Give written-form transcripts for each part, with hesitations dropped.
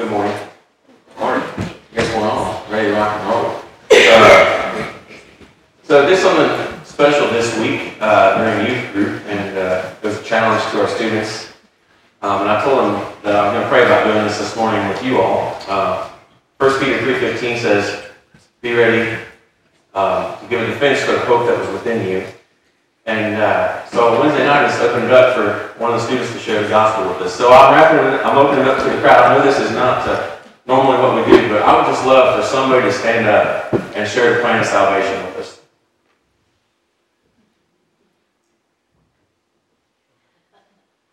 Good morning. Morning. You guys want on? Ready to rock and roll? So this something special this week during the youth group, and it was a challenge to our students. And I told them that I'm going to pray about doing this morning with you all. 1 Peter 3.15 says, "Be ready to give a defense for the hope that was within you." And so Wednesday night, I just opened it up for one of the students to share the gospel with us. So I'm opening it up to the crowd. I know this is not normally what we do, but I would just love for somebody to stand up and share the plan of salvation with us.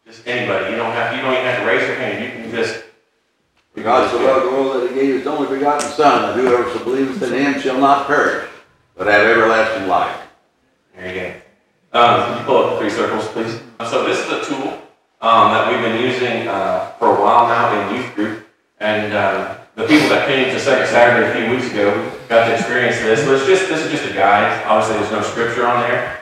Just anybody. You don't even have to raise your hand. You can just. For God so loved the world that He gave His only begotten Son, that whoever so believeth in Him shall not perish, but have everlasting life. There you go. Can you pull up the three circles, please? So this is a tool that we've been using for a while now in youth group. And the people that came to Second Saturday a few weeks ago got to experience this. But this is just a guide. Obviously, there's no scripture on there.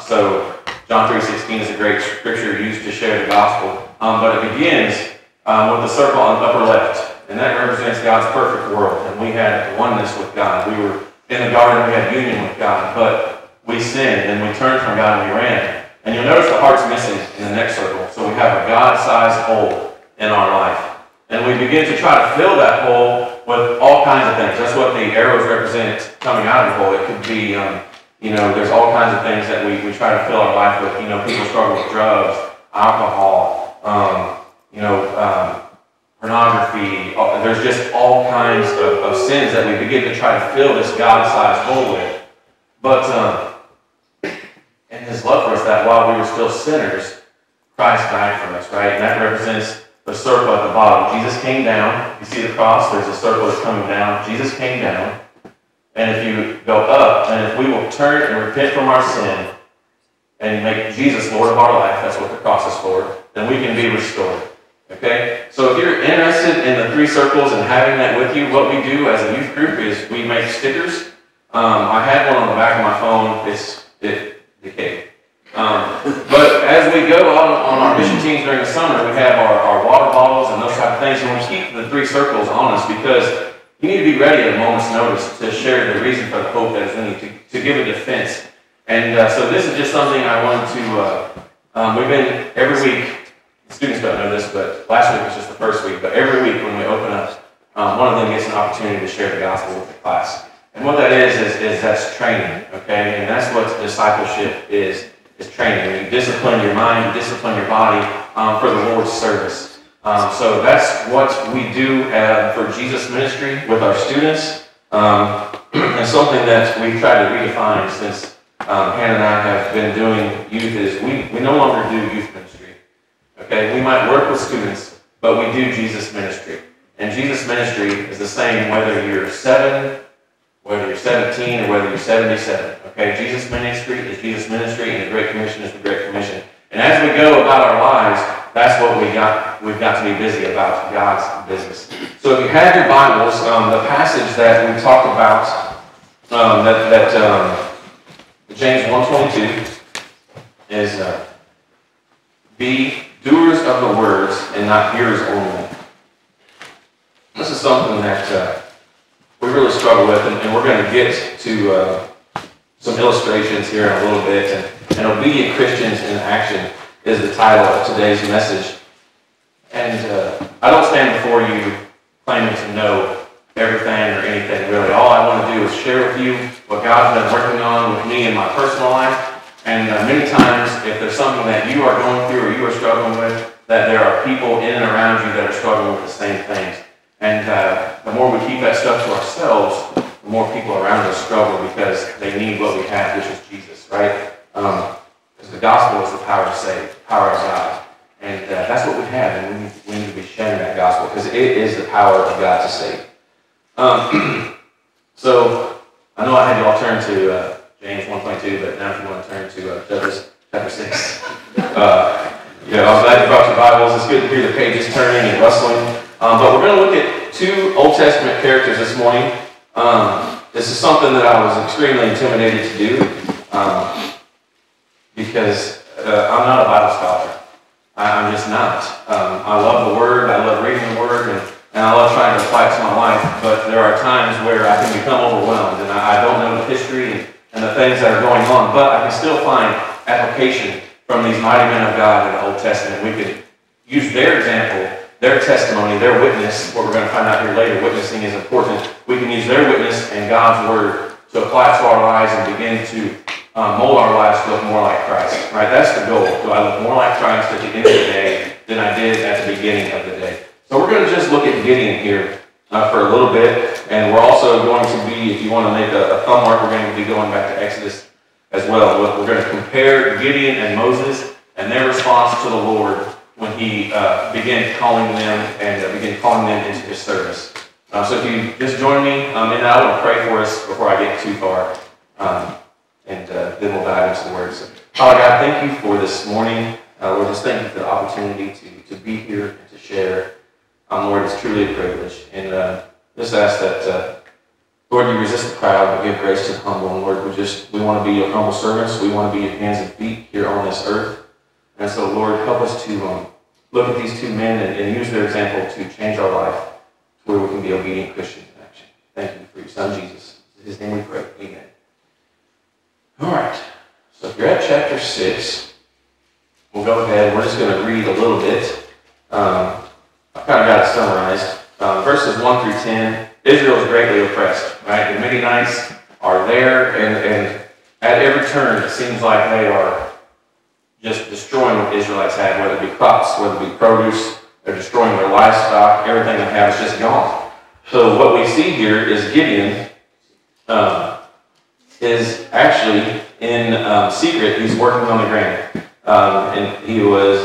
So John 3.16 is a great scripture used to share the gospel. But it begins with the circle on the upper left. And that represents God's perfect world. And we had oneness with God. We were in the garden. We had union with God. But we sinned, and we turned from God, and we ran. And you'll notice the heart's missing in the next circle. So we have a God-sized hole in our life. And we begin to try to fill that hole with all kinds of things. That's what the arrows represent coming out of the hole. It could be, there's all kinds of things that we try to fill our life with. People struggle with drugs, alcohol, pornography. There's just all kinds of sins that we begin to try to fill this God-sized hole with. But in His love for us, that while we were still sinners, Christ died for us, right? And that represents the circle at the bottom. Jesus came down. You see the cross? There's a circle that's coming down. Jesus came down. And if you go up, and if we will turn and repent from our sin and make Jesus Lord of our life, that's what the cross is for, then we can be restored. Okay? So if you're interested in the three circles and having that with you, what we do as a youth group is we make stickers. I had one on the back of my phone. It decayed. But as we go on our mission teams during the summer, we have our water bottles and those type of things. And we keep the three circles on us because you need to be ready at a moment's notice to share the reason for the hope that is in you, to give a defense. And so this is just something I wanted to, we've been every week, students don't know this, but last week was just the first week, but every week when we open up, one of them gets an opportunity to share the gospel with the class. And what that is that's training, okay? And that's what discipleship is training. You discipline your mind, you discipline your body for the Lord's service. So that's what we do for Jesus ministry with our students. And something that we've tried to redefine since Hannah and I have been doing youth is we no longer do youth ministry, okay? We might work with students, but we do Jesus ministry. And Jesus ministry is the same whether you're 7, whether you're 17 or whether you're 77. Okay, Jesus ministry is Jesus ministry, and the Great Commission is the Great Commission. And as we go about our lives, that's what we've got to be busy about, God's business. So if you have your Bibles, the passage that we talked about, James 1.22 is, "Be doers of the words and not hearers only." This is something that we really struggle with, and we're going to get to some illustrations here in a little bit. And Obedient Christians in Action is the title of today's message. And I don't stand before you claiming to know everything or anything, really. All I want to do is share with you what God's been working on with me in my personal life. And many times, if there's something that you are going through or you are struggling with, that there are people in and around you that are struggling with the same things. And the more we keep that stuff to ourselves, the more people around us struggle because they need what we have, which is Jesus, right? Because the gospel is the power to save, the power of God. And that's what we have, and we need to be sharing that gospel because it is the power of God to save. So, I know I had you all turn to James 1.22, but now if you want to turn to Judges chapter 6. Yeah, I'm glad you brought your Bibles. It's good to hear the pages turning and rustling. But we're going to look at two Old Testament characters this morning. This is something that I was extremely intimidated to do because I'm not a Bible scholar. I'm just not. I love the Word. I love reading the Word. And And I love trying to fight my life, but there are times where I can become overwhelmed and I don't know the history and the things that are going on, but I can still find application from these mighty men of God in the Old Testament. We could use their example, their testimony, their witness, what we're going to find out here later, witnessing is important. We can use their witness and God's word to apply to our lives and begin to mold our lives to look more like Christ. Right? That's the goal. Do I look more like Christ at the end of the day than I did at the beginning of the day? So we're going to just look at Gideon here for a little bit, and we're also going to be, if you want to make a thumb mark, we're going to be going back to Exodus as well. We're going to compare Gideon and Moses and their response to the Lord when he began calling them and began calling them into his service. So if you just join me, and I want to pray for us before I get too far, and then we'll dive into the Word. So, Father God, thank you for this morning. Lord, just thank you for the opportunity to be here and to share. Lord, it's truly a privilege. And just ask that, Lord, you resist the proud, but give grace to the humble. And Lord, we want to be your humble servants. We want to be your hands and feet here on this earth. And so, Lord, help us to look at these two men and use their example to change our life to where we can be obedient Christians in action. Thank you for your Son, Jesus. In his name we pray. Amen. All right, so if you're at chapter 6, we'll go ahead. We're just going to read a little bit. I've kind of got it summarized. Verses 1 through 10, Israel is greatly oppressed, right? The Midianites are there, and at every turn it seems like they are just destroying what the Israelites had, whether it be crops, whether it be produce. They're destroying their livestock. Everything they have is just gone. So what we see here is Gideon is actually in secret. He's working on the grain. And he was,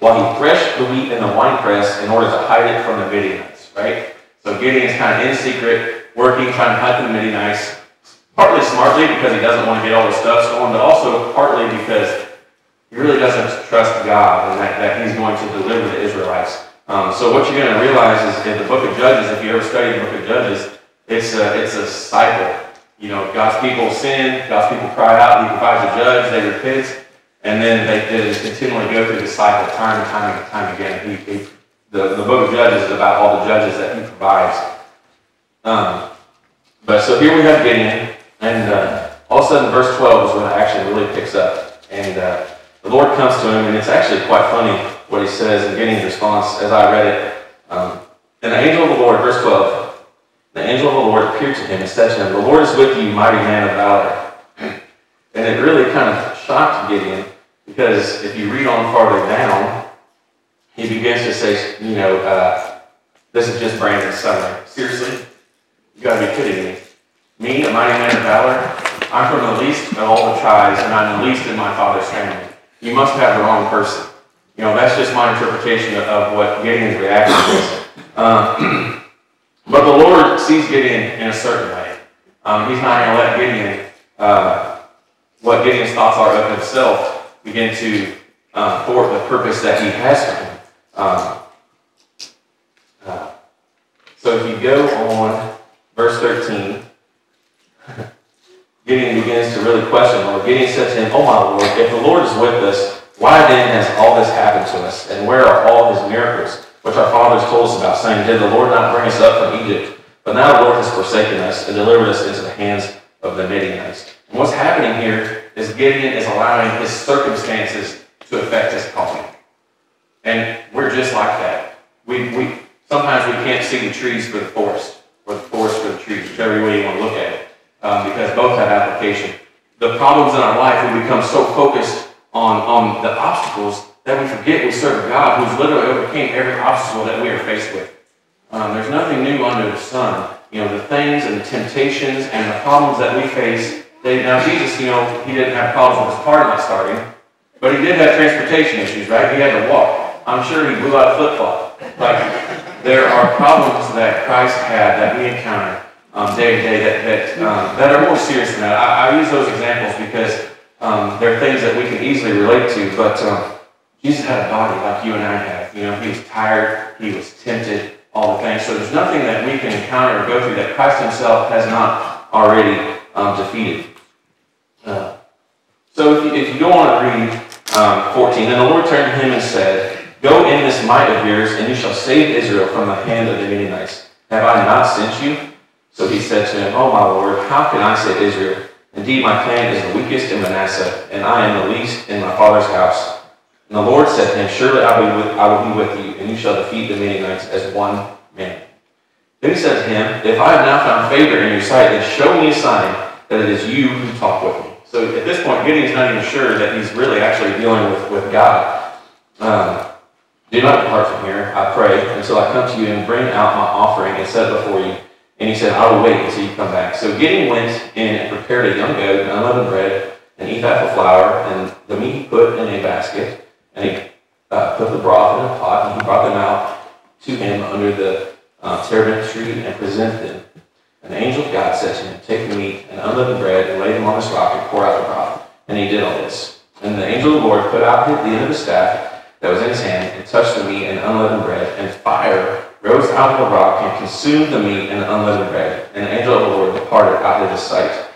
while he threshed the wheat in the winepress in order to hide it from the Midianites, right? So Gideon's kind of in secret, working, trying to hide the Midianites, partly smartly because he doesn't want to get all the stuff stolen, but also partly because he really doesn't trust God and that he's going to deliver the Israelites. So what you're going to realize is in the book of Judges, if you ever study the book of Judges, it's a cycle. You know, God's people sin, God's people cry out, he provides a judge, they repent, and then they just continually go through the cycle time and time and time again. The book of Judges is about all the judges that he provides. But so here we have Gideon, and all of a sudden verse 12 is when it actually really picks up. And the Lord comes to him, and it's actually quite funny what he says in Gideon's response as I read it. And the angel of the Lord, verse 12, the angel of the Lord appeared to him and said to him, "The Lord is with you, mighty man of valor." And it really kind of shocked Gideon, because if you read on farther down, he begins to say, this is just Brandon's summary. Seriously? You got to be kidding me. Me, a mighty man of valor? I'm from the least of all the tribes, and I'm the least in my father's family. You must have the wrong person. That's just my interpretation of what Gideon's reaction was. But the Lord sees Gideon in a certain way. He's not going to let Gideon, what Gideon's thoughts are of himself, begin to thwart the purpose that he has for him. So if you go on verse 13, Gideon begins to really question the Lord. Gideon said to him, "Oh my Lord, if the Lord is with us, why then has all this happened to us? And where are all his miracles, which our fathers told us about, saying, did the Lord not bring us up from Egypt? But now the Lord has forsaken us and delivered us into the hands of the Midianites." And what's happening here is Gideon is allowing his circumstances to affect his calling. And we're just like that. We sometimes we can't see the trees for the forest, or the forest for the trees, whichever way you want to look at it, because both have application. The problems in our life, we become so focused on the obstacles that we forget we serve a God who's literally overcame every obstacle that we are faced with. There's nothing new under the sun. The things and the temptations and the problems that we face. Now, Jesus, he didn't have problems with his car not starting, but he did have transportation issues, right? He had to walk. I'm sure he blew out a flip-flop. There are problems that Christ had that we encounter day to day that are more serious than that. I use those examples because they're things that we can easily relate to, but Jesus had a body like you and I have. He was tired, he was tempted, all the things. So there's nothing that we can encounter or go through that Christ himself has not already defeated. So if you go on to read 14, "And the Lord turned to him and said, Go in this might of yours, and you shall save Israel from the hand of the Midianites. Have I not sent you? So he said to him, O my Lord, how can I save Israel? Indeed, my clan is the weakest in Manasseh, and I am the least in my father's house. And the Lord said to him, Surely I will be with you, and you shall defeat the Midianites as one man. Then he said to him, If I have now found favor in your sight, then show me a sign that it is you who talk with me. So at this point, Gideon's not even sure that he's really actually dealing with God. Do not depart from here, I pray, until I come to you and bring out my offering and set it before you. And he said, I will wait until you come back. So Gideon went in and prepared a young goat and unleavened bread, an ephah of flour, and the meat he put in a basket. And he put the broth in a pot, and he brought them out to him under the terebinth tree and presented them. An angel of God said to him, Take the meat and unleavened bread and lay them on this rock and pour out the broth. And he did all this. And the angel of the Lord put out the end of his staff that was in his hand, and touched the meat and unleavened bread, and fire rose out of the rock and consumed the meat and the unleavened bread, and the angel of the Lord departed out of his sight.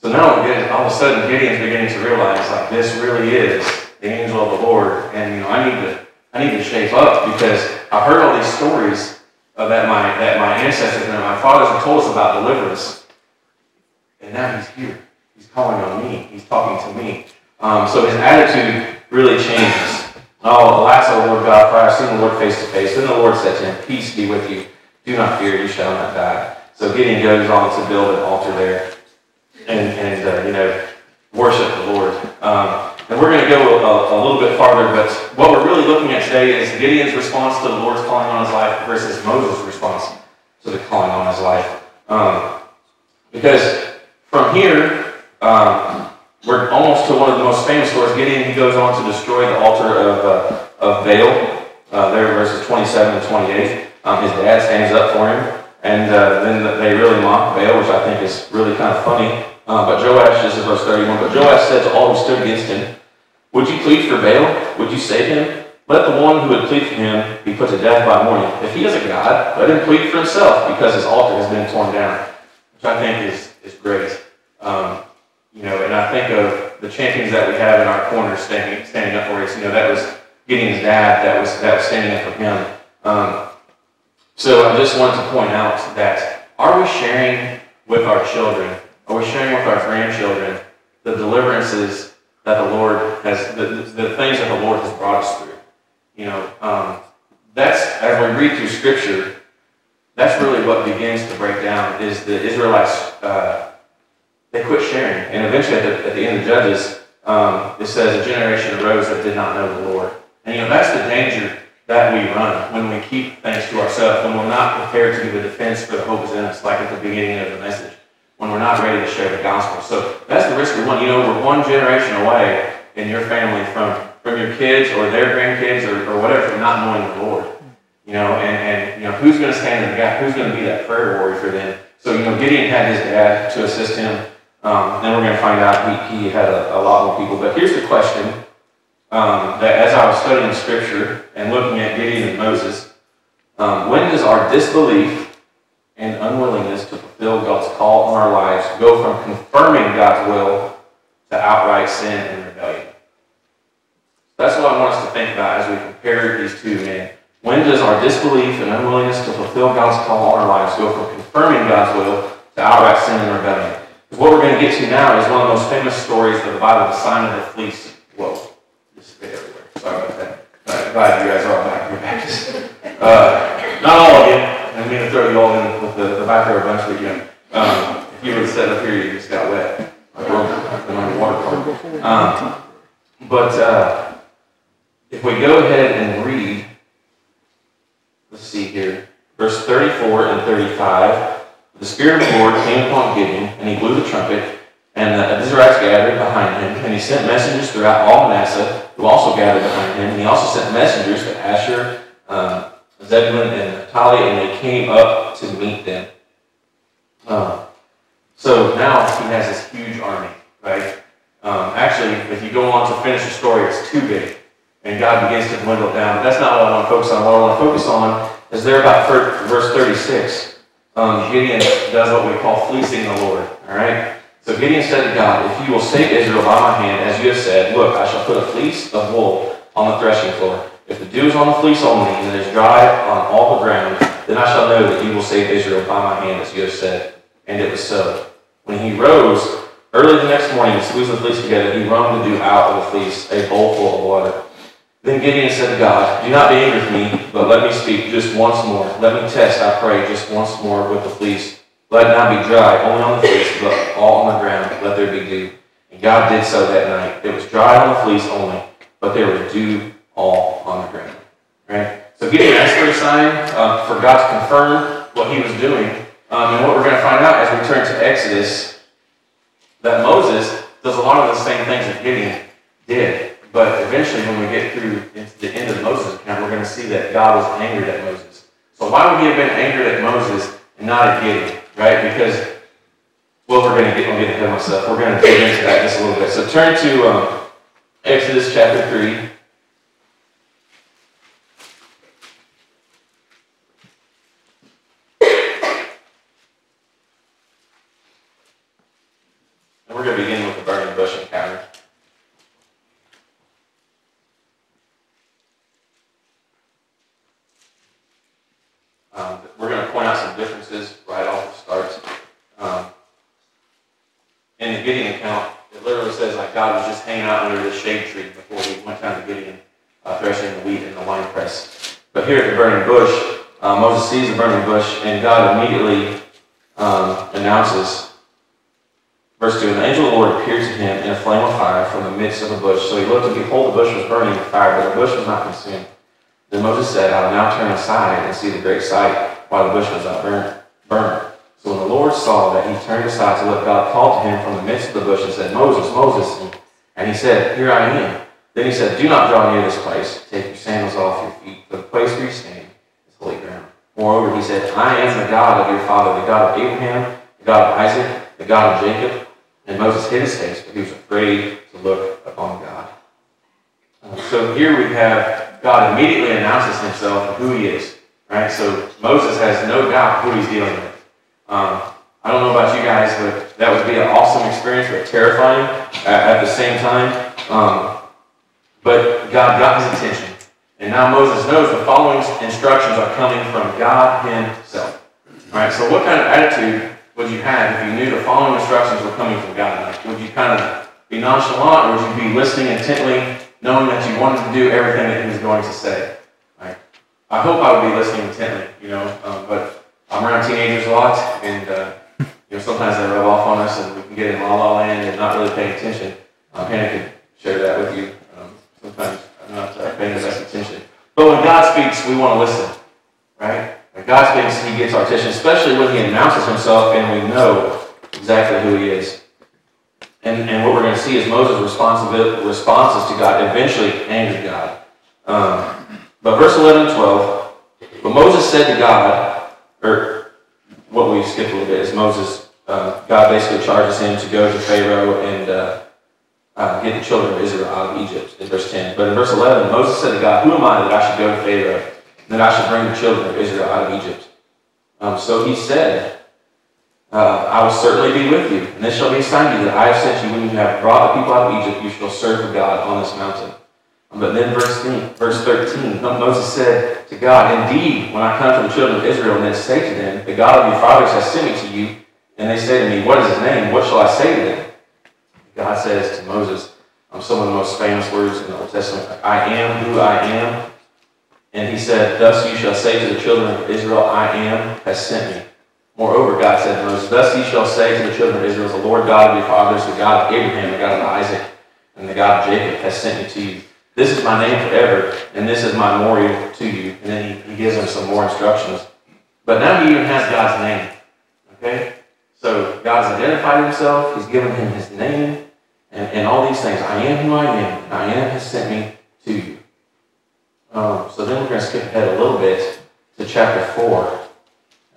So now all of a sudden Gideon's beginning to realize, like, this really is the angel of the Lord, and I need to shape up, because I've heard all these stories of that my ancestors and my fathers have told us about deliverance, and now he's here. He's calling on me. He's talking to me. So his attitude really changes. Oh, alas, O Lord God, for I have seen the Lord face to face. Then the Lord said to him, Peace be with you. Do not fear, you shall not die. So Gideon goes on to build an altar there and worship the Lord. And we're going to go a little bit farther, but what we're really looking at today is Gideon's response to the Lord's calling on his life versus Moses' response to the calling on his life. Because from here, we're almost to one of the most famous stories. Gideon, he goes on to destroy the altar of Baal. There in verses 27 and 28. His dad stands up for him. And then they really mock Baal, which I think is really kind of funny. But Joash, this is verse 31. But Joash said to all who stood against him, Would you plead for Baal? Would you save him? Let the one who would plead for him be put to death by morning. If he is a god, let him plead for himself, because his altar has been torn down. Which I think is great. And I think of the champions that we have in our corner standing up for us. That was Gideon's dad that was standing up for him. So I just wanted to point out that, are we sharing with our children? Are we sharing with our grandchildren the deliverances that the Lord has, the things that the Lord has brought us through? That's, as we read through Scripture, that's really what begins to break down, is the Israelites. They quit sharing. And eventually, at the end of Judges, it says, a generation arose that did not know the Lord. And, that's the danger that we run when we keep things to ourselves, when we're not prepared to give a defense for the hope is in us, like at the beginning of the message, when we're not ready to share the gospel. So that's the risk we run. We're one generation away in your family from your kids or their grandkids or whatever, from not knowing the Lord. Who's going to stand in the gap? Who's going to be that prayer warrior for them? So, Gideon had his dad to assist him. And we're going to find out he had a lot more people. But here's the question that as I was studying Scripture and looking at Gideon and Moses, when does our disbelief and unwillingness to fulfill God's call on our lives go from confirming God's will to outright sin and rebellion? That's what I want us to think about as we compare these two men. When does our disbelief and unwillingness to fulfill God's call on our lives go from confirming God's will to outright sin and rebellion? What we're going to get to now is one of the most famous stories of the Bible, the sign of the fleece. Whoa, this is everywhere. Sorry about that. I'm glad you guys are all back here, Baptists. Not all of you. I'm going to throw you all in with the back there a bunch of you. If you would have sat up here, you just got wet. Like we're on the water park. But if we go ahead and read, let's see here, verse 34 and 35. The Spirit of the Lord came upon Gideon, and he blew the trumpet, and the Israelites gathered behind him, and he sent messengers throughout all Manasseh, who also gathered behind him, and he also sent messengers to Asher, Zebulun, and Naphtali, and they came up to meet them. So now he has this huge army, right? Actually, if you go on to finish the story, it's too big, and God begins to dwindle it down. But that's not what I want to focus on. What I want to focus on is there about verse 36. Gideon does what we call fleecing the Lord. All right. So Gideon said to God, If you will save Israel by my hand, as you have said, look, I shall put a fleece of wool on the threshing floor. If the dew is on the fleece only, and it is dry on all the ground. Then I shall know that you will save Israel by my hand, as you have said. And it was so. When he rose early the next morning, squeezing the fleece together, he wrung the dew out of the fleece, a bowl full of water. Then Gideon said to God, "Do not be angry with me, but let me speak just once more. Let me test, I pray, just once more with the fleece. Let it not be dry, only on the fleece, but all on the ground. Let there be dew." And God did so that night. It was dry on the fleece only, but there was dew all on the ground. Right? So Gideon asked for a sign for God to confirm what he was doing. And what we're going to find out as we turn to Exodus, that Moses does a lot of the same things that Gideon did. But eventually, when we get through into the end of the Moses account, we're going to see that God was angry at Moses. So why would he have been angry at Moses and not at Gideon, right? Because, well, I'm getting ahead of myself. We're going to dig into that just a little bit. So turn to Exodus chapter 3. And we're going to begin with the burning bush encounter. We're going to point out some differences right off the start. In the Gideon account, it literally says like God was just hanging out under the shade tree before he went down to Gideon, threshing the wheat in the wine press. But here at the burning bush, Moses sees the burning bush, and God immediately announces, verse 2, "And the angel of the Lord appeared to him in a flame of fire from the midst of the bush. So he looked, and behold, the bush was burning with fire, but the bush was not consumed. Then Moses said, I will now turn aside and see the great sight, while the bush was not burned. So when the Lord saw that, he turned aside to look. God called to him from the midst of the bush and said, Moses, Moses. And he said, Here I am. Then he said, Do not draw near this place. Take your sandals off your feet, for the place where you stand is holy ground. Moreover, he said, I am the God of your father, the God of Abraham, the God of Isaac, the God of Jacob. And Moses hid his face, but he was afraid to look upon God. So here we have God immediately announces himself and who he is, right? So Moses has no doubt who he's dealing with. I don't know about you guys, but that would be an awesome experience, but terrifying at the same time. But God got his attention. And now Moses knows the following instructions are coming from God himself. All right, so what kind of attitude would you have if you knew the following instructions were coming from God? Like, would you kind of be nonchalant, or would you be listening intently, knowing that you wanted to do everything that he was going to say? Right? I hope I would be listening intently, but I'm around teenagers a lot, and sometimes they rub off on us, and we can get in la-la land and not really pay attention. Hannah can share that with you. Sometimes I'm not paying the best attention. But when God speaks, we want to listen, right? When God speaks, he gets our attention, especially when he announces himself and we know exactly who he is. And what we're going to see is Moses' responses to God eventually angered God. But verse 11 and 12, but Moses said to God, or what we skipped a little bit is Moses, God basically charges him to go to Pharaoh and get the children of Israel out of Egypt in verse 10. But in verse 11, Moses said to God, who am I that I should go to Pharaoh, that I should bring the children of Israel out of Egypt? So he said, I will certainly be with you, and this shall be a sign to you that I have sent you. When you have brought the people out of Egypt, you shall serve God on this mountain. But then verse 13, Moses said to God, Indeed, when I come to the children of Israel, then say to them, The God of your fathers has sent me to you. And they say to me, What is his name? What shall I say to them? God says to Moses, some of the most famous words in the Old Testament, I am who I am. And he said, Thus you shall say to the children of Israel, I am has sent me. Moreover, God said to Moses, Thus ye shall say to the children of Israel, The Lord God of your fathers, the God of Abraham, the God of Isaac, and the God of Jacob has sent me to you. This is my name forever, and this is my memorial to you. And then he gives them some more instructions. But now he even has God's name. Okay? So God's identified himself, he's given him his name, and all these things. I am who I am, and I am has sent me to you. So then we're going to skip ahead a little bit to chapter 4.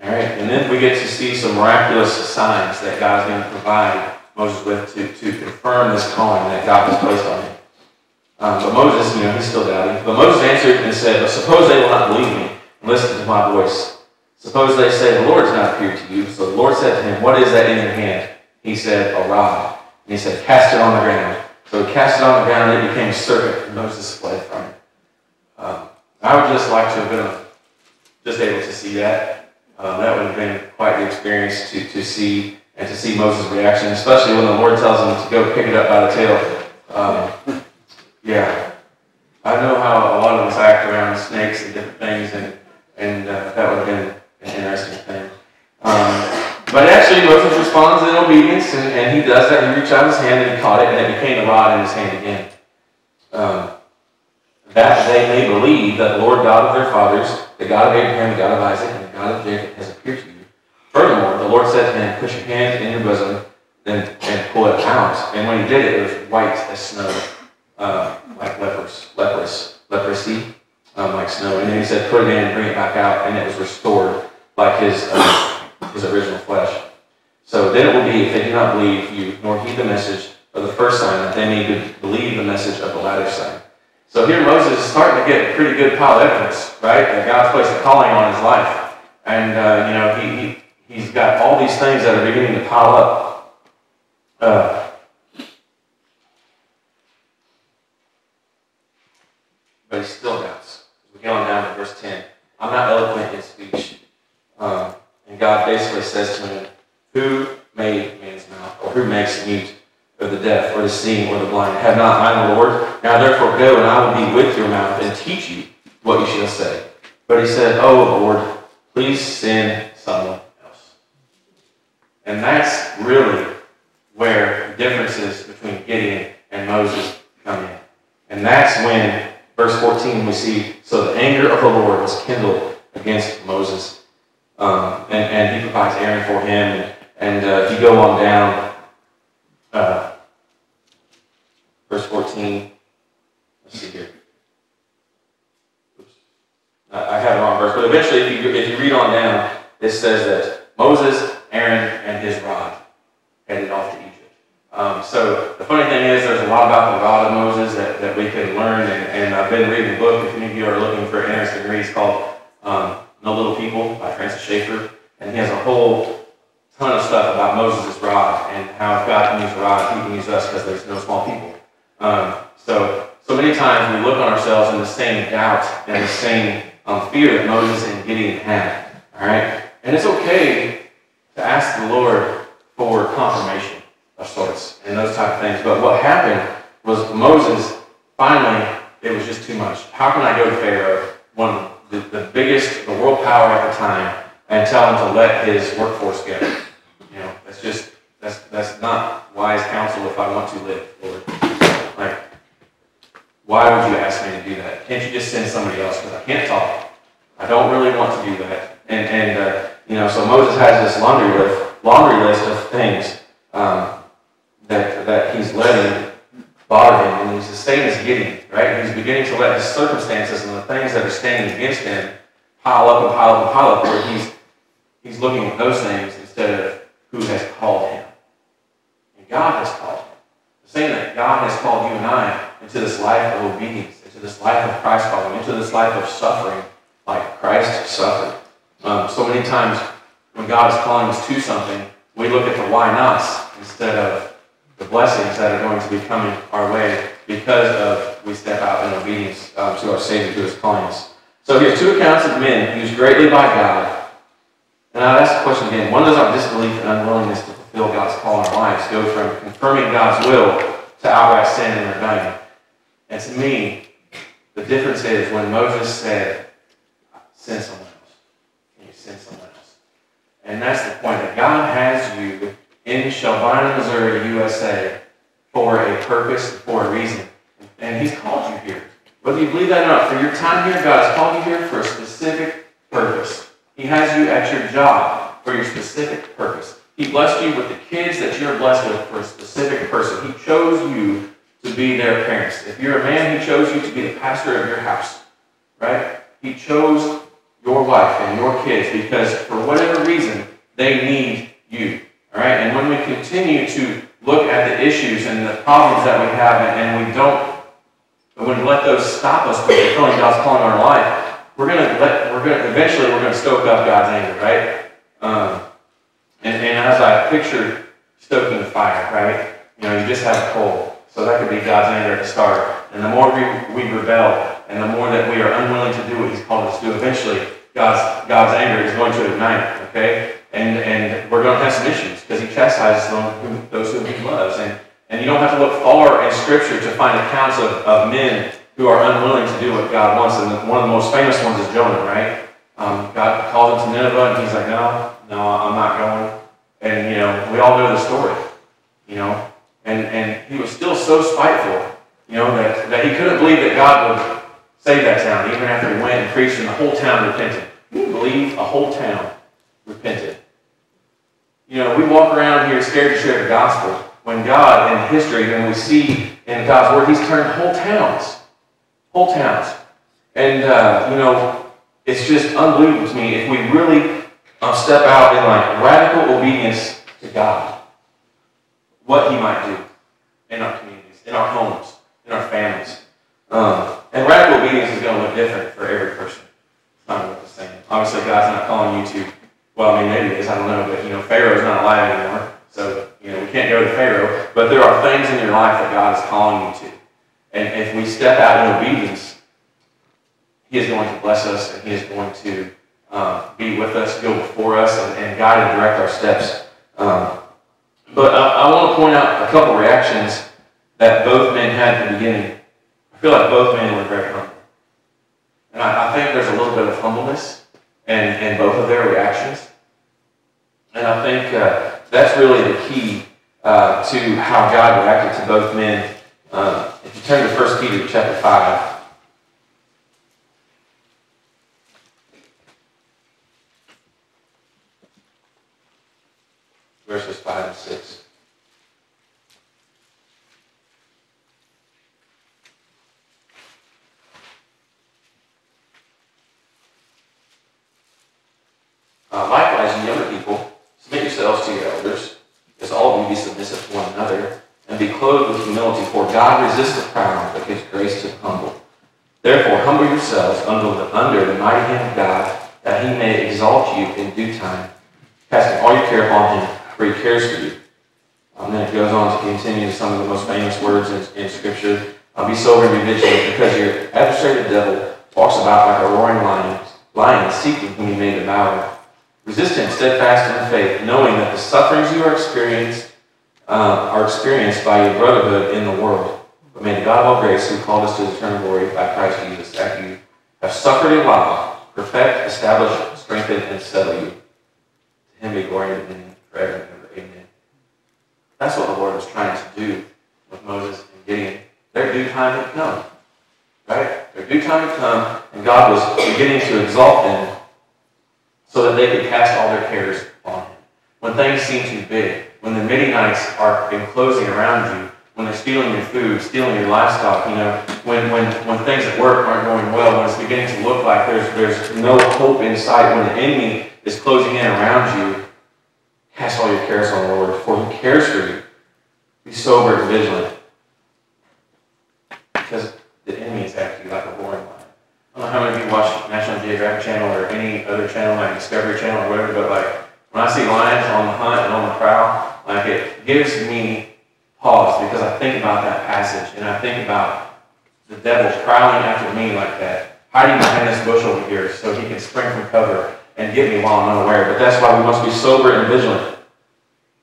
All right, and then we get to see some miraculous signs that God's going to provide Moses with to confirm this calling that God has placed on him. But Moses, he's still doubting. But Moses answered and said, But suppose they will not believe me and listen to my voice. Suppose they say, The Lord has not appeared to you. So the Lord said to him, What is that in your hand? He said, A rod. And he said, Cast it on the ground. So he cast it on the ground, and it became a serpent, and Moses fled from it. I would just like to have been just able to see that. That would have been quite the experience to see, and to see Moses' reaction, especially when the Lord tells him to go pick it up by the tail. Yeah. I know how a lot of us act around snakes and different things, and that would have been an interesting thing. But actually, Moses responds in obedience, and he does that. He reached out his hand, and he caught it, and it became a rod in his hand again. That they may believe that the Lord God of their fathers, the God of Abraham, the God of Isaac, and the God of Jacob has appeared to you. Furthermore, the Lord said to him, put your hand in your bosom and pull it out. And when he did it, it was white as snow, like leprosy, like snow. And then he said, put it in and bring it back out, and it was restored like his original flesh. So then it will be, if they do not believe you, nor heed the message of the first sign, that they may believe the message of the latter sign. So here Moses is starting to get a pretty good pile of evidence, right? That God's placed a calling on his life. And, he's got all these things that are beginning to pile up. But he still doubts. We get on down to verse 10. I'm not eloquent in speech. And God basically says to him, who made man's mouth? Or who makes mute? Or the deaf? Or the seeing? Or the blind? Have not I the Lord? Now therefore go, and I will be with your mouth and teach you what you shall say. But he said, oh Lord, please send someone else. And that's really where the differences between Gideon and Moses come in. And that's when, verse 14, we see, so the anger of the Lord was kindled against Moses. And he provides Aaron for him. And if you go on down, verse 14, let's see here. I had the wrong verse, but eventually, if you read on down, it says that Moses, Aaron, and his rod headed off to Egypt. So the funny thing is, there's a lot about the rod of Moses that we can learn, and I've been reading a book, if any of you are looking for interesting reads, called No Little People by Francis Schaeffer, and he has a whole ton of stuff about Moses' rod and how if God can use a rod, he can use us because there's no small people. So many times we look on ourselves in the same doubt and the same fear that Moses and Gideon had. All right? And it's okay to ask the Lord for confirmation of sorts and those type of things. But what happened was Moses, finally, it was just too much. How can I go to Pharaoh, one of the biggest, the world power at the time, and tell him to let his workforce go? You know, that's not wise counsel if I want to live, Lord. Like, why would you ask me to do that? Can't you just send somebody else? Because I can't talk. I don't really want to do that. So Moses has this laundry list of things that he's letting bother him, and he's the same as Gideon, right? He's beginning to let his circumstances and the things that are standing against him pile up and pile up and pile up, where he's looking at those things instead of who has called him. And God has called him. The same that God has called you and I into this life of obedience, into this life of Christ following, into this life of suffering like Christ suffered. So many times when God is calling us to something, we look at the why nots instead of the blessings that are going to be coming our way because of we step out in obedience to our Savior who is calling us. So here's two accounts of men used greatly by God. And I'll ask the question again. When does our disbelief and unwillingness to fulfill God's call in our lives go from confirming God's will to outright sin and rebellion? And to me, the difference is when Moses said, send someone else. Can you send someone else? And that's the point, that God has you in Shelbyville, Missouri, USA, for a purpose, for a reason. And he's called you here. Whether you believe that or not, for your time here, God has called you here for a specific purpose. He has you at your job for your specific purpose. He blessed you with the kids that you're blessed with for a specific person. He chose you to be their parents. If you're a man, he chose you to be the pastor of your house. Right? He chose your wife and your kids because for whatever reason, they need you. All right? And when we continue to look at the issues and the problems that we have and when we let those stop us from fulfilling God's calling on our life, we're going to stoke up God's anger, right? And as I pictured stoking the fire, right? You just have a coal, so that could be God's anger at the start. And the more we rebel, And the more that we are unwilling to do what he's called us to do, eventually God's anger is going to ignite, okay? And we're going to have some issues because he chastises those who he loves. And you don't have to look far in Scripture to find accounts of men who are unwilling to do what God wants. And one of the most famous ones is Jonah, right? God called him to Nineveh, and he's like, no, I'm not going. And, you know, we all know the story, you know. And he was still so spiteful, you know, that he couldn't believe that God would save that town, even after he went and preached and the whole town repented. Can you believe a whole town repented? You know, we walk around here scared to share the gospel. When God, in history, when we see in God's Word, He's turned whole towns. And, you know, it's just unbelievable to me if we really step out in, like, radical obedience to God, what He might do in our communities, in our homes, in our families. And radical obedience is going to look different for every person. It's not going to look the same. Obviously, God's not calling you to, well, I mean, maybe it is, I don't know, but, you know, Pharaoh's not alive anymore. So, you know, we can't go to Pharaoh, but there are things in your life that God is calling you to. And if we step out in obedience, He is going to bless us, and He is going to be with us, go before us, and guide and direct our steps. But I want to point out a couple reactions that both men had at the beginning. I feel like both men were very humble. And I think there's a little bit of humbleness in both of their reactions. And I think that's really the key to how God reacted to both men. If you turn to 1 Peter chapter 5. Verses 5 and 6. Likewise, you younger people, submit yourselves to your elders, as all of you be submissive to one another, and be clothed with humility, for God resists the proud, but gives grace to the humble. Therefore, humble yourselves under the mighty hand of God, that He may exalt you in due time, casting all your care upon Him, for He cares for you. And then it goes on to continue some of the most famous words in Scripture. Be sober and be vigilant, because your adversary, the devil, walks about like a roaring lion seeking whom he may devour. Resist him, steadfast in the faith, knowing that the sufferings you are experienced by your brotherhood in the world. But may the God of all grace, who called us to eternal glory by Christ Jesus, after you have suffered a while, perfect, establish, strengthen, and settle you. To Him be glory and dominion forever and ever. Amen. That's what the Lord was trying to do with Moses and Gideon. Their due time had come, right? Their due time had come, and God was beginning to exalt them, so that they could cast all their cares upon Him. When things seem too big, when the Midianites are enclosing around you, when they're stealing your food, stealing your livestock, you know, when things at work aren't going well, when it's beginning to look like there's no hope in sight, when the enemy is closing in around you, cast all your cares on the Lord, for He cares for you. Be sober and vigilant, because the enemy is after you like a roaring lion. I don't know how many of you watch National Geographic Channel or any other channel, like Discovery Channel or whatever, but like when I see lions on the hunt and on the prowl, like it gives me pause, because I think about that passage and I think about the devil prowling after me like that, hiding behind this bush over here so he can spring from cover and get me while I'm unaware. But that's why we must be sober and vigilant,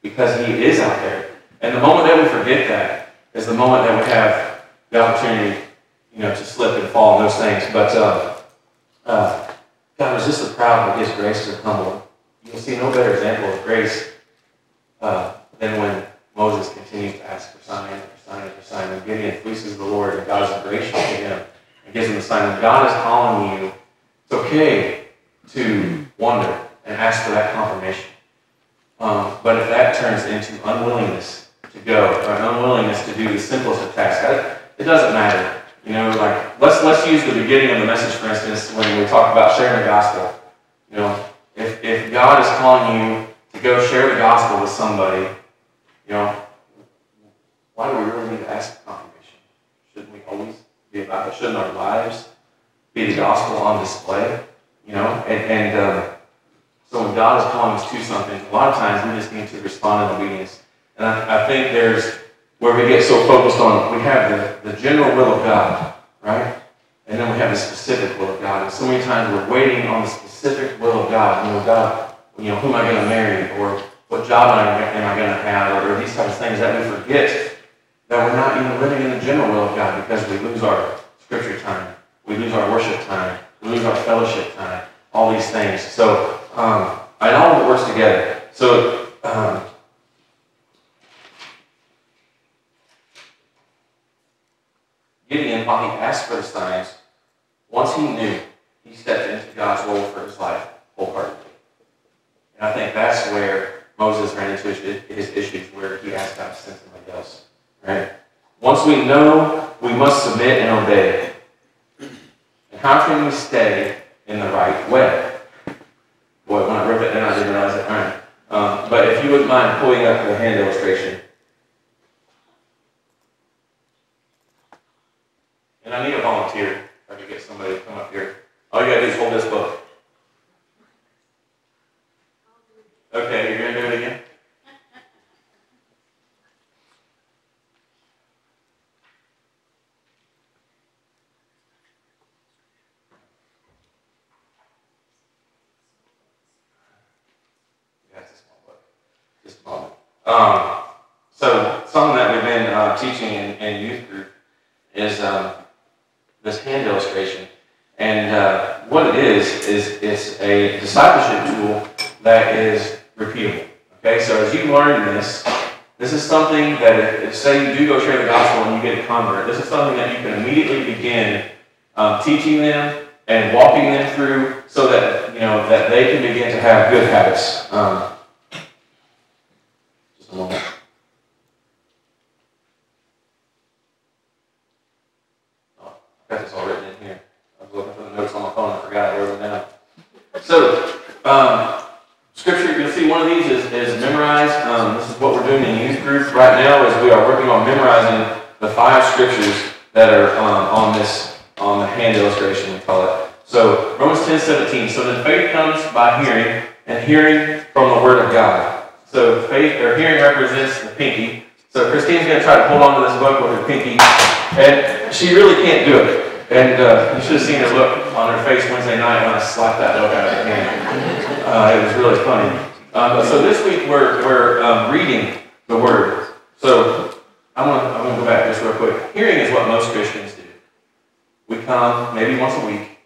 because he is out there. And the moment that we forget that is the moment that we have the opportunity, you know, to slip and fall and those things. But God resists the proud, but gives grace to the humble. You'll see no better example of grace than when Moses continues to ask for sign after sign after sign. When Gideon fleeces the Lord, and God is gracious to him and gives him the sign. When God is calling you, it's okay to wonder and ask for that confirmation. But if that turns into unwillingness to go, or an unwillingness to do the simplest of tasks, it doesn't matter. You know, like, let's use the beginning of the message, for instance, when we talk about sharing the gospel. You know, if God is calling you to go share the gospel with somebody, you know, why do we really need to ask for confirmation? Shouldn't we always be about it? Shouldn't our lives be the gospel on display? You know, and so when God is calling us to something, a lot of times we just need to respond in obedience. And I think there's where we get so focused on, we have the general will of God, right? And then we have a specific will of God. And so many times we're waiting on the specific will of God. You know, God, you know, who am I going to marry? Or what job am I going to have? Or these types of things that we forget that we're not even living in the general will of God because we lose our scripture time. We lose our worship time. We lose our fellowship time. All these things. So, and all of it works together. So, Gideon, while he asked for the signs, once he knew, he stepped into God's will for his life wholeheartedly. And I think that's where Moses ran into his issues, where he asked God to send somebody else. Right? Once we know, we must submit and obey. And how can we stay in the right way? Boy, when I read it, then I didn't realize it. All right. But if you wouldn't mind pulling up the hand illustration. And I need a volunteer. If I could get somebody to come up here. All you got to do is hold this book. Okay, you're going to do it again? Yeah, it's a small book. Just a moment. So, something that we've been teaching in youth group is... this hand illustration, and what it is it's a discipleship tool that is repeatable. Okay, so as you learn this, this is something that if say you do go share the gospel and you get a convert, this is something that you can immediately begin teaching them and walking them through, so that you know that they can begin to have good habits. Just a moment. Got this all written in here. I was looking for the notes on my phone. I forgot I wrote them down. So, scripture, you're going to see one of these is memorized. This is what we're doing in youth group right now is we are working on memorizing the 5 scriptures that are on the hand illustration, we call it. So, Romans 10:17. So then faith comes by hearing, and hearing from the word of God. So faith or hearing represents the pinky. So Christine's going to try to hold on to this book with her pinky, and she really can't do it. And you should have seen her look on her face Wednesday night when I slapped that book out of her hand. It was really funny. So this week we're reading the Word. So I'm gonna go back just real quick. Hearing is what most Christians do. We come maybe once a week,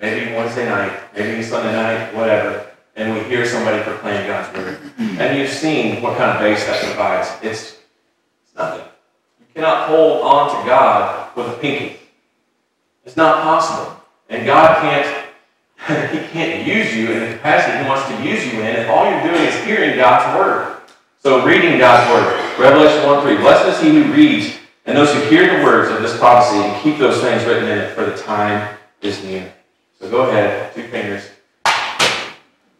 maybe Wednesday night, maybe Sunday night, whatever. And we hear somebody proclaim God's Word. And you've seen what kind of base that provides. It's nothing. You cannot hold on to God with a pinky. It's not possible. And God can't use you in the capacity He wants to use you in if all you're doing is hearing God's Word. So reading God's Word. Revelation 1:3. Blessed is he who reads and those who hear the words of this prophecy and keep those things written in it, for the time is near. So go ahead, 2 fingers.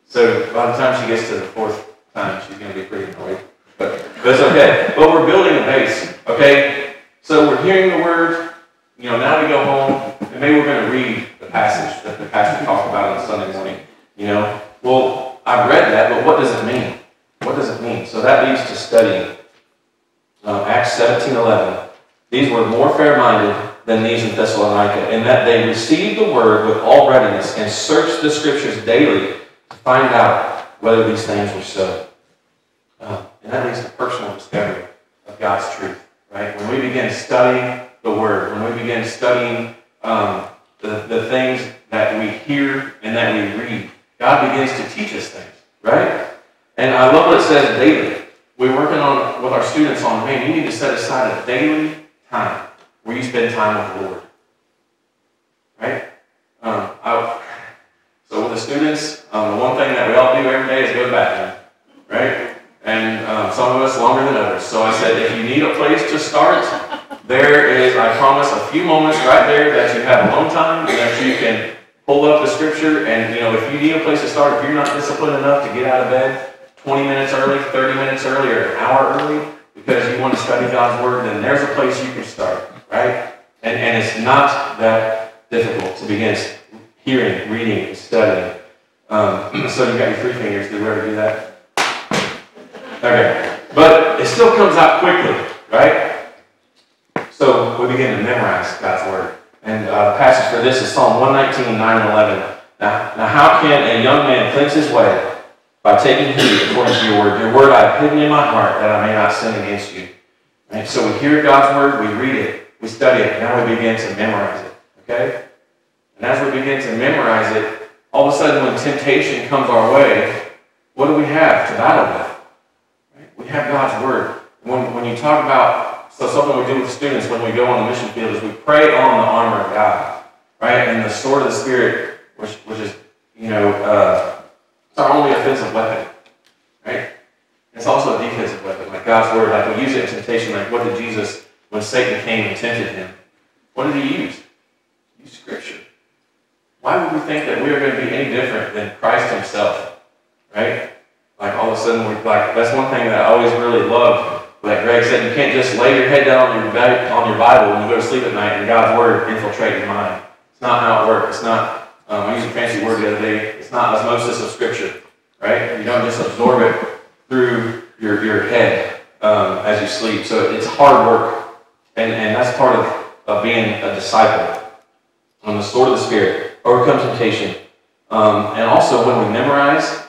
So by the time she gets to the 4th time, she's going to be pretty annoyed. But it's okay. But we're building a base, okay? So we're hearing the Word. You know, now we go home, and maybe we're going to read the passage that the pastor talked about on Sunday morning. You know, well, I've read that, but what does it mean? What does it mean? So that leads to studying. Acts 17:11. These were more fair-minded than these in Thessalonica, in that they received the Word with all readiness and searched the Scriptures daily to find out whether these things were so. And that leads to personal discovery of God's truth, right? When we begin studying the Word, when we begin studying the things that we hear and that we read, God begins to teach us things, right? And I love what it says daily. We're working on with our students on, man, you need to set aside a daily time where you spend time with the Lord, right? So with the students, the one thing that we all do every day is go to the bathroom, right? And some of us longer than others. So I said, if you need a place to start, there is, I promise, a few moments right there that you have alone time, that you can pull up the scripture. And, you know, if you need a place to start, if you're not disciplined enough to get out of bed 20 minutes early, 30 minutes early, or an hour early, because you want to study God's Word, then there's a place you can start, right? And it's not that difficult to begin hearing, reading, and studying. So you got your 3 fingers. Did we ever do that? Okay, but it still comes out quickly, right? So we begin to memorize God's Word. And the passage for this is Psalm 119:9-11. Now how can a young man cleanse his way? By taking heed according to your word. Your word I hidden in my heart that I may not sin against you. And so we hear God's word, we read it, we study it, and now we begin to memorize it. Okay? And as we begin to memorize it, all of a sudden when temptation comes our way, what do we have to battle with? Right? We have God's word. When you talk about, so something we do with students when we go on the mission field is we pray on the armor of God, right? And the sword of the Spirit, which is, it's our only offensive weapon, right? It's also a defensive weapon, like God's word. Like we use it in temptation, like what did Jesus, when Satan came and tempted him, what did he use? He used Scripture. Why would we think that we are going to be any different than Christ himself, right? Like all of a sudden, that's one thing that I always really love. Like Greg said, you can't just lay your head down on your Bible when you go to sleep at night and God's word infiltrate your mind. It's not how it works. It's not. I used a fancy word the other day. It's not osmosis of Scripture, right? You don't just absorb it through your head as you sleep. So it's hard work, and that's part of being a disciple. On the sword of the Spirit, overcome temptation, and also when we memorize,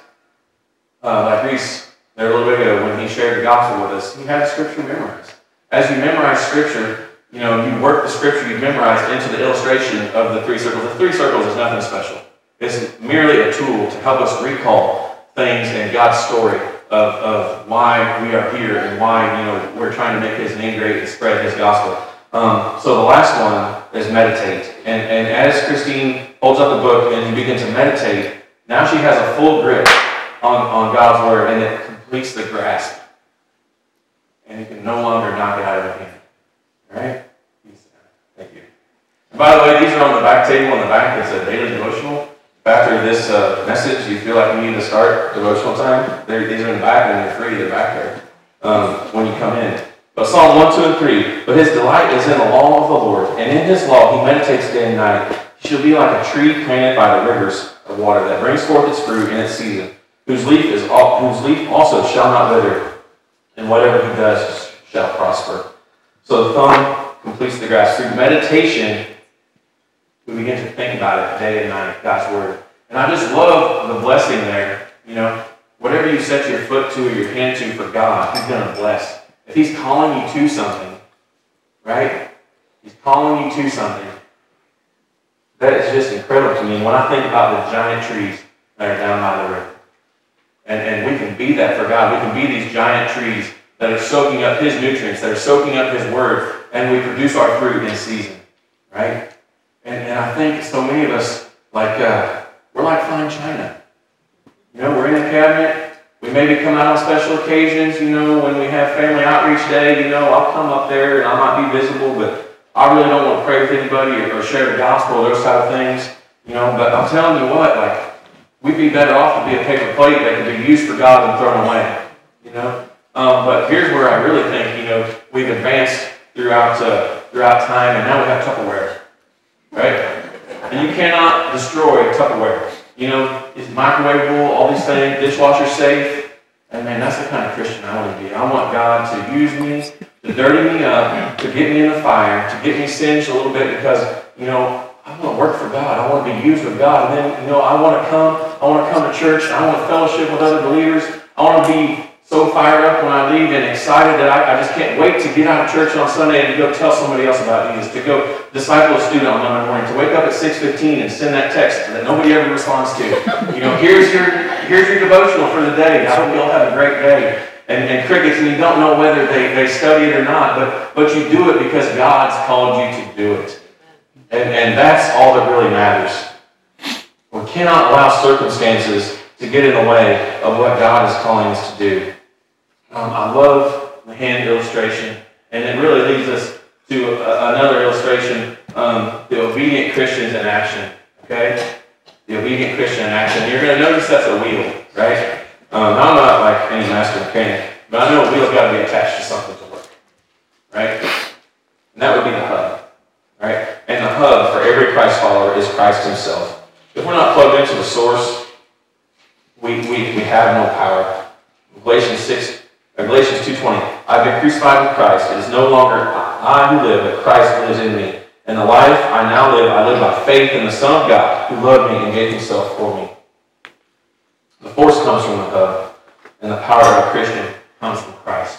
like Reese there a little bit ago when he shared the gospel with us, he had Scripture memorized. As you memorize Scripture, you work the Scripture you've memorized into the illustration of the three circles. The three circles is nothing special. It's merely a tool to help us recall things in God's story of why we are here and why we're trying to make his name great and spread his gospel. So the last one is meditate. And as Christine holds up the book and you begin to meditate, now she has a full grip on God's word, and it completes the grasp. And you can no longer knock it out of your hand. All right? Thank you. And by the way, these are on the back table in the back. It's a daily devotional. After this message, you feel like you need to start devotional time, these are in the back, and they're free. They're back there when you come in. But Psalm 1, 2, and 3. But his delight is in the law of the Lord, and in his law he meditates day and night. He shall be like a tree planted by the rivers of water that brings forth its fruit in its season, whose leaf also shall not wither, and whatever he does shall prosper. So the thumb completes the grasp. Through meditation, we begin to think about it day and night, God's word. And I just love the blessing there. Whatever you set your foot to or your hand to for God, he's going to bless. If he's calling you to something, right? He's calling you to something. That is just incredible to me. When I think about the giant trees that are down by the river, and we can be that for God. We can be these giant trees that are soaking up his nutrients, that are soaking up his word, and we produce our fruit in season, right? And I think so many of us, we're like fine china. We're in a cabinet. We maybe come out on special occasions, when we have family outreach day, I'll come up there and I might be visible, but I really don't want to pray with anybody or share the gospel or those type of things, But I'm telling you what, we'd be better off to be a paper plate that can be used for God and thrown away, But here's where I really think, we've advanced throughout time, and now we have Tupperware. Right? And you cannot destroy Tupperware. It's microwavable, all these things, dishwasher safe. And man, that's the kind of Christian I want to be. I want God to use me, to dirty me up, to get me in the fire, to get me singed a little bit because, I want to work for God. I want to be used with God. And then, I want to come to church. I want to fellowship with other believers. I want to be so fired up when I leave and excited that I just can't wait to get out of church on Sunday and to go tell somebody else about Jesus, to go disciple a student on Monday morning, to wake up at 6:15 and send that text that nobody ever responds to. Here's your devotional for the day. I hope you all have a great day. And crickets, and you don't know whether they study it or not, but you do it because God's called you to do it. And that's all that really matters. We cannot allow circumstances to get in the way of what God is calling us to do. I love the hand illustration, and it really leads us to another illustration, the obedient Christians in action, okay? The obedient Christian in action. You're going to notice that's a wheel, right? I'm not like any master mechanic, but I know a wheel's got to be attached to something to work, right? And that would be the hub, right? And the hub for every Christ follower is Christ himself. If we're not plugged into the source, we have no power. Galatians 2.20. I've been crucified with Christ. It is no longer I who live, but Christ lives in me. And the life I now live, I live by faith in the Son of God, who loved me and gave himself for me. The force comes from above, and the power of a Christian comes from Christ.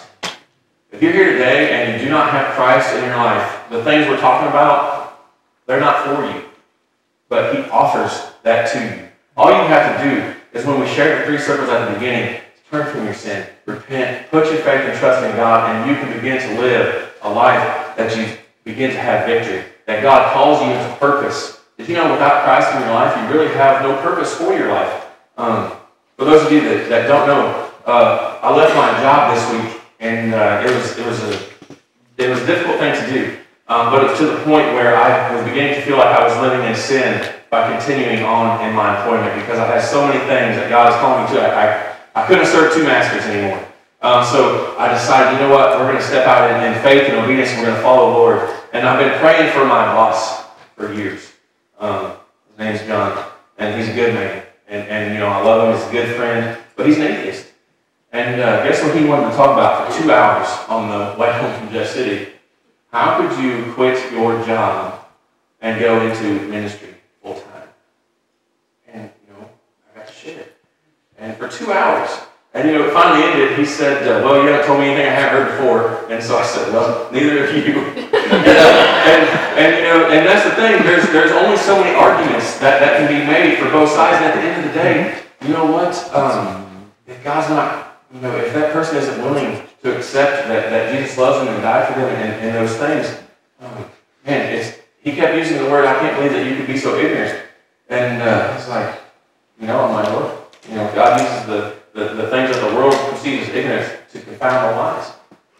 If you're here today and you do not have Christ in your life, the things we're talking about, they're not for you. But he offers that to you. All you have to do is, when we shared the three circles at the beginning, turn from your sin, repent, put your faith and trust in God, and you can begin to live a life that you begin to have victory, that God calls you into purpose. Did you know without Christ in your life, you really have no purpose for your life? For those of you that don't know, I left my job this week, and it was a difficult thing to do, but it was to the point where I was beginning to feel like I was living in sin by continuing on in my employment, because I had so many things that God was calling me to. I couldn't serve two masters anymore. So I decided, you know what, we're going to step out in faith and obedience, and we're going to follow the Lord. And I've been praying for my boss for years. His name's John, and he's a good man. And you know, I love him, he's a good friend, but he's an atheist. And guess what he wanted to talk about for 2 hours on the way home from Jeff City? How could you quit your job and go into ministry full time? And, you know, I got to share it. And for 2 hours. And, you know, it finally ended. He said, well, you haven't told me anything I haven't heard before. And so I said, well, neither of you. and you know, and that's the thing. There's only so many arguments that can be made for both sides. And at the end of the day, you know what? If God's not, you know, if that person isn't willing to accept that Jesus loves them and died for them and those things, man, he kept using the word, I can't believe that you could be so ignorant. And it's like, you know, I'm like, Lord, you know, God uses the things that the world perceives as ignorance to confound our lives.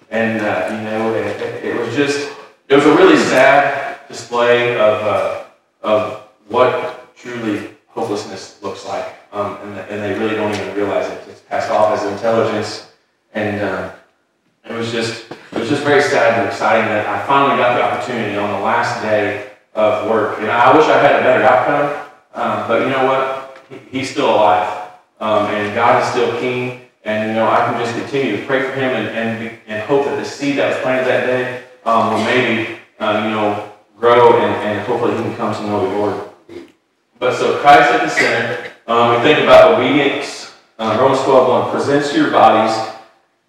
And, you know, it was just, it was a really sad display of what truly hopelessness looks like. And they really don't even realize it. It's passed off as intelligence. And it was just very sad and exciting that I finally got the opportunity on the last day of work. And I wish I had a better outcome, but you know what? He's still alive. And God is still king, and you know, I can just continue to pray for him and hope that the seed that was planted that day will maybe you know, grow and hopefully he can come to know the Lord. But so Christ at the center, we think about obedience. Romans 12:1 presents your bodies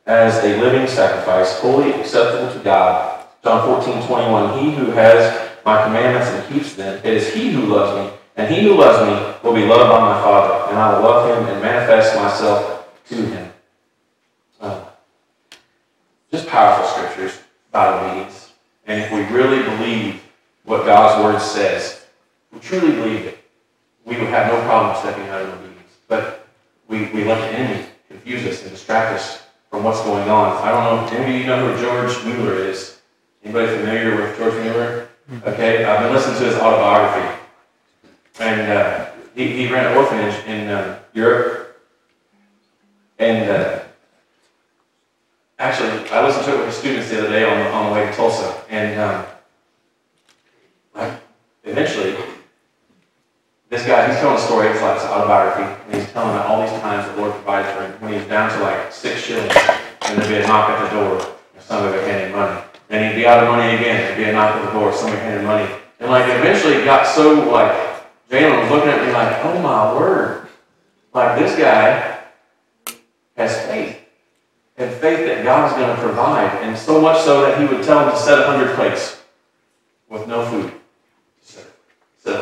as a living sacrifice, wholly acceptable to God. John 14:21, he who has my commandments and keeps them, it is he who loves me. And he who loves me will be loved by my Father, and I will love him and manifest myself to him. Just powerful scriptures about obedience. And if we really believe what God's word says, we truly believe it, we would have no problem stepping out of obedience. But we let the enemy confuse us and distract us from what's going on. I don't know if any of you know who George Mueller is. Anybody familiar with George Mueller? Okay, I've been listening to his autobiography. And he ran an orphanage in Europe. And actually, I listened to it with his students the other day on the way to Tulsa. And eventually, this guy, he's telling a story, it's like his autobiography. And he's telling about all these times the Lord provided for him. When he's down to like 6 shillings, and there'd be a knock at the door, and somebody would hand him money. And he'd be out of money again, there'd be a knock at the door, somebody handed money. And like eventually it got so like, Jalen was looking at me like, oh my word. Like, this guy has faith. And faith that God is going to provide. And so much so that he would tell him to set 100 plates with no food. Set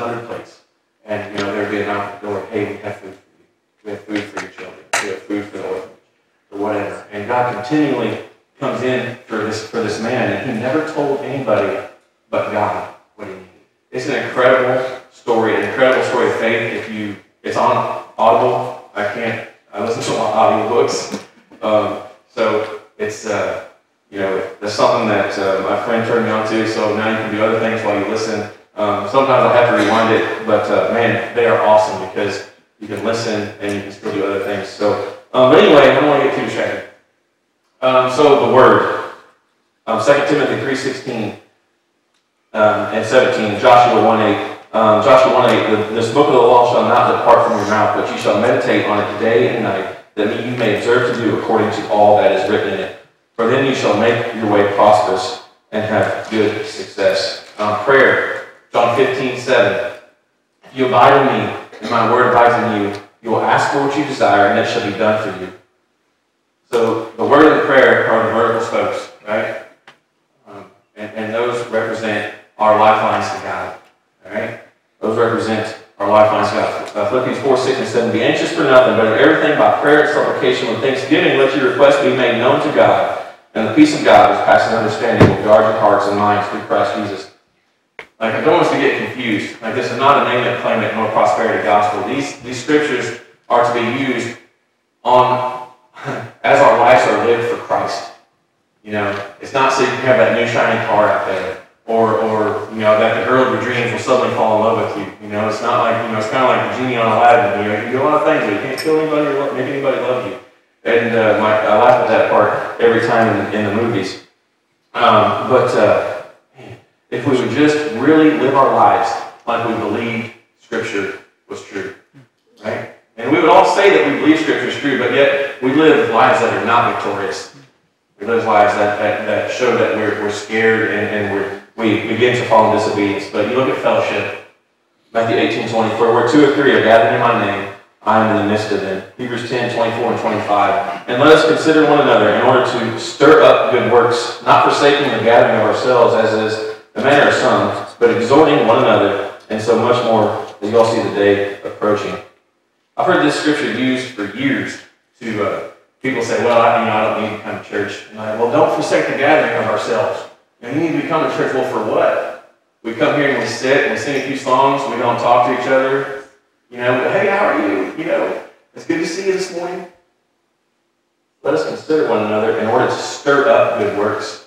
100 plates. And, you know, there would be a knock at the door. Hey, we have food for you. We have food for your children. We have food for the orphanage. Or whatever. And God continually comes in for this man. And he never told anybody but God what he needed. It's an incredible story of faith. It's on Audible. I listen to my audiobooks. So it's, you know, there's something that my friend turned me on to, so now you can do other things while you listen. Sometimes I have to rewind it, but man, they are awesome because you can listen and you can still do other things. So, but anyway, I don't want to get too distracted. So the Word. 2 Timothy 3:16 and 17, Joshua 1:8. Joshua 1:8, this book of the law shall not depart from your mouth, but you shall meditate on it day and night, that you may observe to do according to all that is written in it. For then you shall make your way prosperous and have good success. prayer. John 15:7. If you abide in me, and my word abides in you, you will ask for what you desire, and it shall be done for you. So the word and the prayer are the vertical spokes, right? And those represent our lifelines to God. All right? Those represent our lifelines to God. Philippians 4:6 and 7. Be anxious for nothing, but in everything by prayer and supplication with thanksgiving, let your requests be made known to God. And the peace of God, which passes understanding, will guard your hearts and minds through Christ Jesus. Like, I don't want us to get confused. Like, this is not a name it, claim it, nor prosperity gospel. These scriptures are to be used on as our lives are lived for Christ. You know, it's not so you can have that new shiny car out there, or you know, that the girl of your dreams will suddenly fall in love with you. You know, it's not like, you know, it's kind of like the genie on Aladdin. You know, you can do a lot of things, but you can't kill anybody or make anybody love you. And I laugh at that part every time in the movies. If we would just really live our lives like we believed Scripture was true, right? And we would all say that we believe Scripture is true, but yet we live lives that are not victorious. We live lives that show that we're scared and we begin to fall in disobedience. But you look at fellowship, Matthew 18:24, where two or three are gathered in my name, I am in the midst of them. Hebrews 10:24 and 25. And let us consider one another in order to stir up good works, not forsaking the gathering of ourselves, as is the manner of some, but exhorting one another, and so much more as you all see the day approaching. I've heard this scripture used for years to people say, well, I don't need to come to church. And I, well, don't forsake the gathering of ourselves. And we need to come to church. Well, for what? We come here and we sit and we sing a few songs. We don't talk to each other. You know, hey, how are you? You know, it's good to see you this morning. Let us consider one another in order to stir up good works.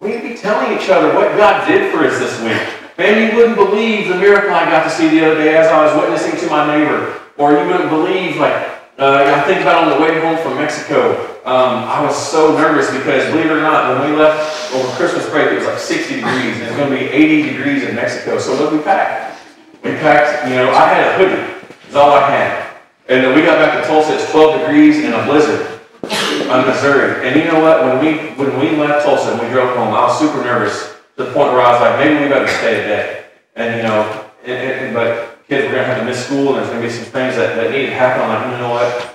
We need to be telling each other what God did for us this week. Man, you wouldn't believe the miracle I got to see the other day as I was witnessing to my neighbor. Or you wouldn't believe, I think about on the way home from Mexico. I was so nervous because, believe it or not, when we left over Christmas break, it was like 60 degrees. And it's going to be 80 degrees in Mexico. So what did we pack? In fact, you know, I had a hoodie. That's all I had. And then we got back to Tulsa. It's 12 degrees in a blizzard on Missouri. And you know what? When we left Tulsa and we drove home, I was super nervous to the point where I was like, maybe we better stay today. And, you know, but kids, we're going to have to miss school, and there's going to be some things that need to happen. I'm like, you know what?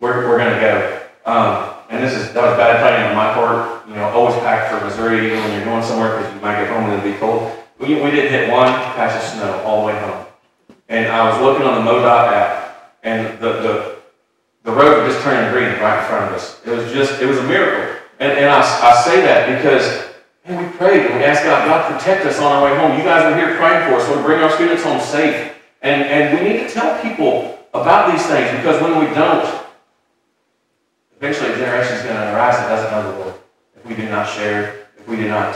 We're going to go. That was bad planning on my part. You know, always pack for Missouri even when you're going somewhere because you might get home and it'll be cold. We didn't hit one patch of snow all the way home. And I was looking on the MoDOT app, and the road was just turning green right in front of us. It was a miracle. And I say that because, man, we prayed and we asked God, God, protect us on our way home. You guys were here praying for us. We'll bring our students home safe. And we need to tell people about these things because when we don't, eventually a generation is going to arise that doesn't know the Lord. If we do not share, if we do not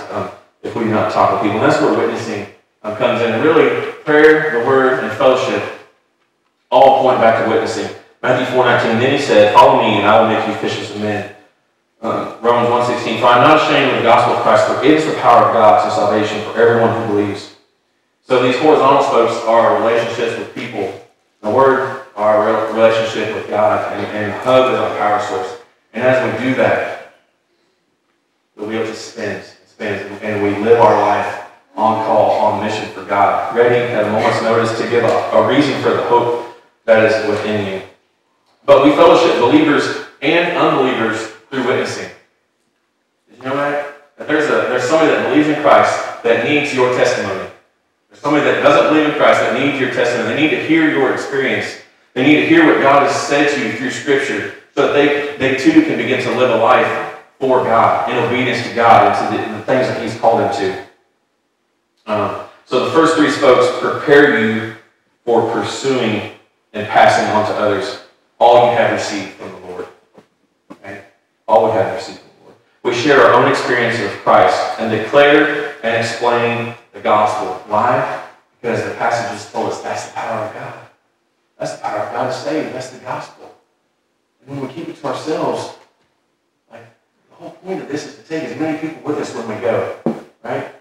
talk with people. And that's where witnessing comes in. And really, prayer, the word, and fellowship all point back to witnessing. Matthew 4:19, then he said, follow me, and I will make you fishers of men. Romans 1:16, for I am not ashamed of the gospel of Christ, for it is the power of God to salvation for everyone who believes. So these horizontal spokes are our relationships with people. The word, our relationship with God, and hub is our power source. And as we do that, the wheel just spins. And we live our life on call, on mission for God, ready at a moment's notice to give a reason for the hope that is within you. But we fellowship believers and unbelievers through witnessing. Did you know that? That there's somebody that believes in Christ that needs your testimony. There's somebody that doesn't believe in Christ that needs your testimony. They need to hear your experience. They need to hear what God has said to you through Scripture so that they too can begin to live a life for God, in obedience to God, and to the things that He's called them to. So the first three spokes prepare you for pursuing and passing on to others all you have received from the Lord. Okay? All we have received from the Lord. We share our own experience with Christ and declare and explain the gospel. Why? Because the passages told us that's the power of God. That's the power of God to save. That's the gospel. And when we keep it to ourselves, the whole point of this is to take as many people with us when we go, right?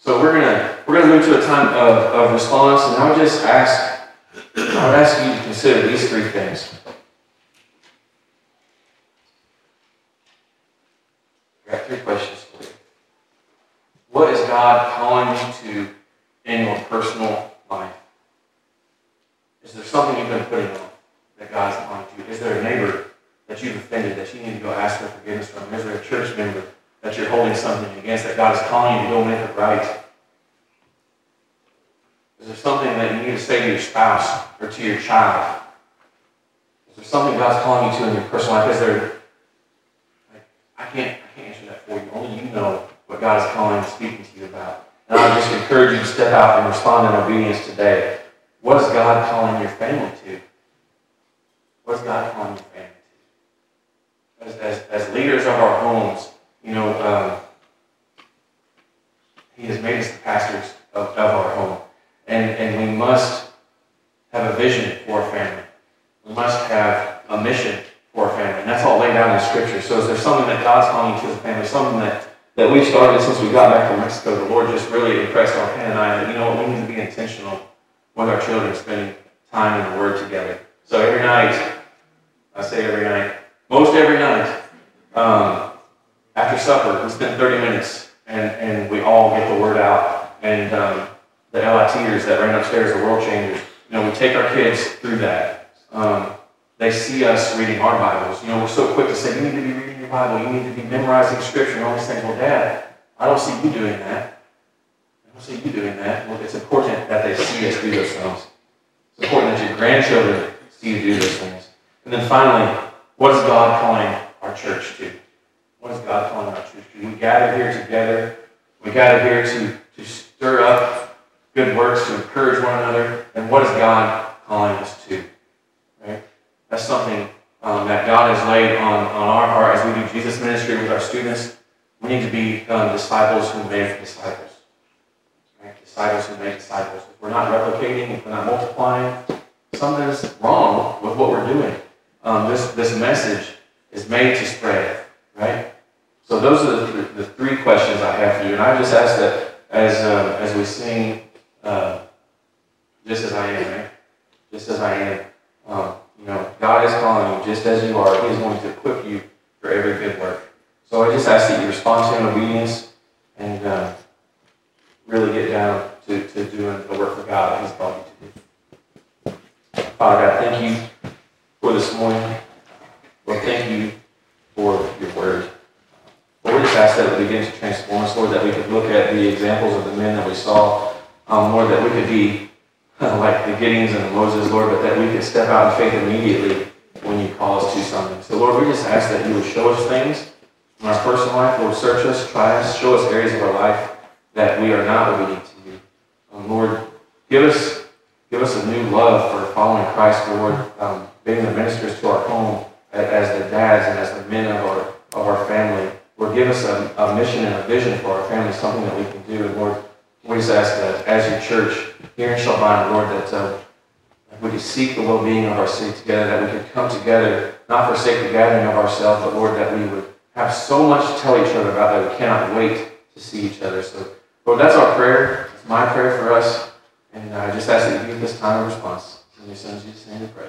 So we're gonna move to a time of response, and I would just ask you to consider these three things. I got three questions for you. What is God calling? Is there something you've been putting on that God's on to? Is there a neighbor that you've offended that you need to go ask for forgiveness from? Is there a church member that you're holding something against that God is calling you to go make it right? Is there something that you need to say to your spouse or to your child? Is there something God's calling you to in your personal life? Is there, like, I can't answer that for you. Only you know what God is calling and speaking to you about. And I just encourage you to step out and respond in obedience today. What is God calling your family to? What is God calling your family to? As leaders of our homes, you know, He has made us the pastors of our home. And we must have a vision for our family. We must have a mission for our family. And that's all laid out in Scripture. So is there something that God's calling you to the family? Something that we've started since we got back from Mexico. The Lord just really impressed on Hannah and I that, you know what, we need to be intentional with our children spending time in the Word together. So every night, I say every night, most every night, after supper, we spend 30 minutes and we all get the Word out. And the LITers that ran upstairs, the World Changers, you know, we take our kids through that. They see us reading our Bibles. You know, we're so quick to say, you need to be reading your Bible, you need to be memorizing Scripture and all these things. Well, Dad, I don't see you doing that. I don't see you doing that. Well, it's important that they see us do those things. It's important that your grandchildren see you do those things. And then finally, what is God calling our church to? What is God calling our church to? We gather here together. We gather here to stir up good works, to encourage one another, and what is God calling us to? Right? That's something that God has laid on our heart as we do Jesus ministry with our students. We need to be disciples who make disciples. Right? Disciples who make disciples. If we're not replicating, if we're not multiplying, something is wrong with what we're doing. This message is made to spread. Right? So those are the three questions I have for you, and I just ask that as we sing. Just as I am, right? Just as I am. You know, God is calling you just as you are. He is going to equip you for every good work. So I just ask that you respond to Him in obedience and really get down to doing the work for God that He's called you to do. Father God, thank you for this morning. Lord, thank you for your word. Lord, we just ask that it begin to transform us, Lord, that we could look at the examples of the men that we saw. Lord, that we could be like the Gideons and the Moses, Lord, but that we could step out in faith immediately when you call us to something. So, Lord, we just ask that you would show us things in our personal life. Lord, search us, try us, show us areas of our life that we are not obedient to you. Lord, give us a new love for following Christ, Lord, being the ministers to our home as the dads and as the men of our family. Lord, give us a mission and a vision for our family, something that we can do, and Lord, we just ask that as your church here in Shelbyville, Lord, that we could seek the well-being of our city together, that we could come together, not forsake the gathering of ourselves, but Lord, that we would have so much to tell each other about that we cannot wait to see each other. So, Lord, that's our prayer. It's my prayer for us. And I just ask that you give this time of response. In your Son, Jesus' name we pray.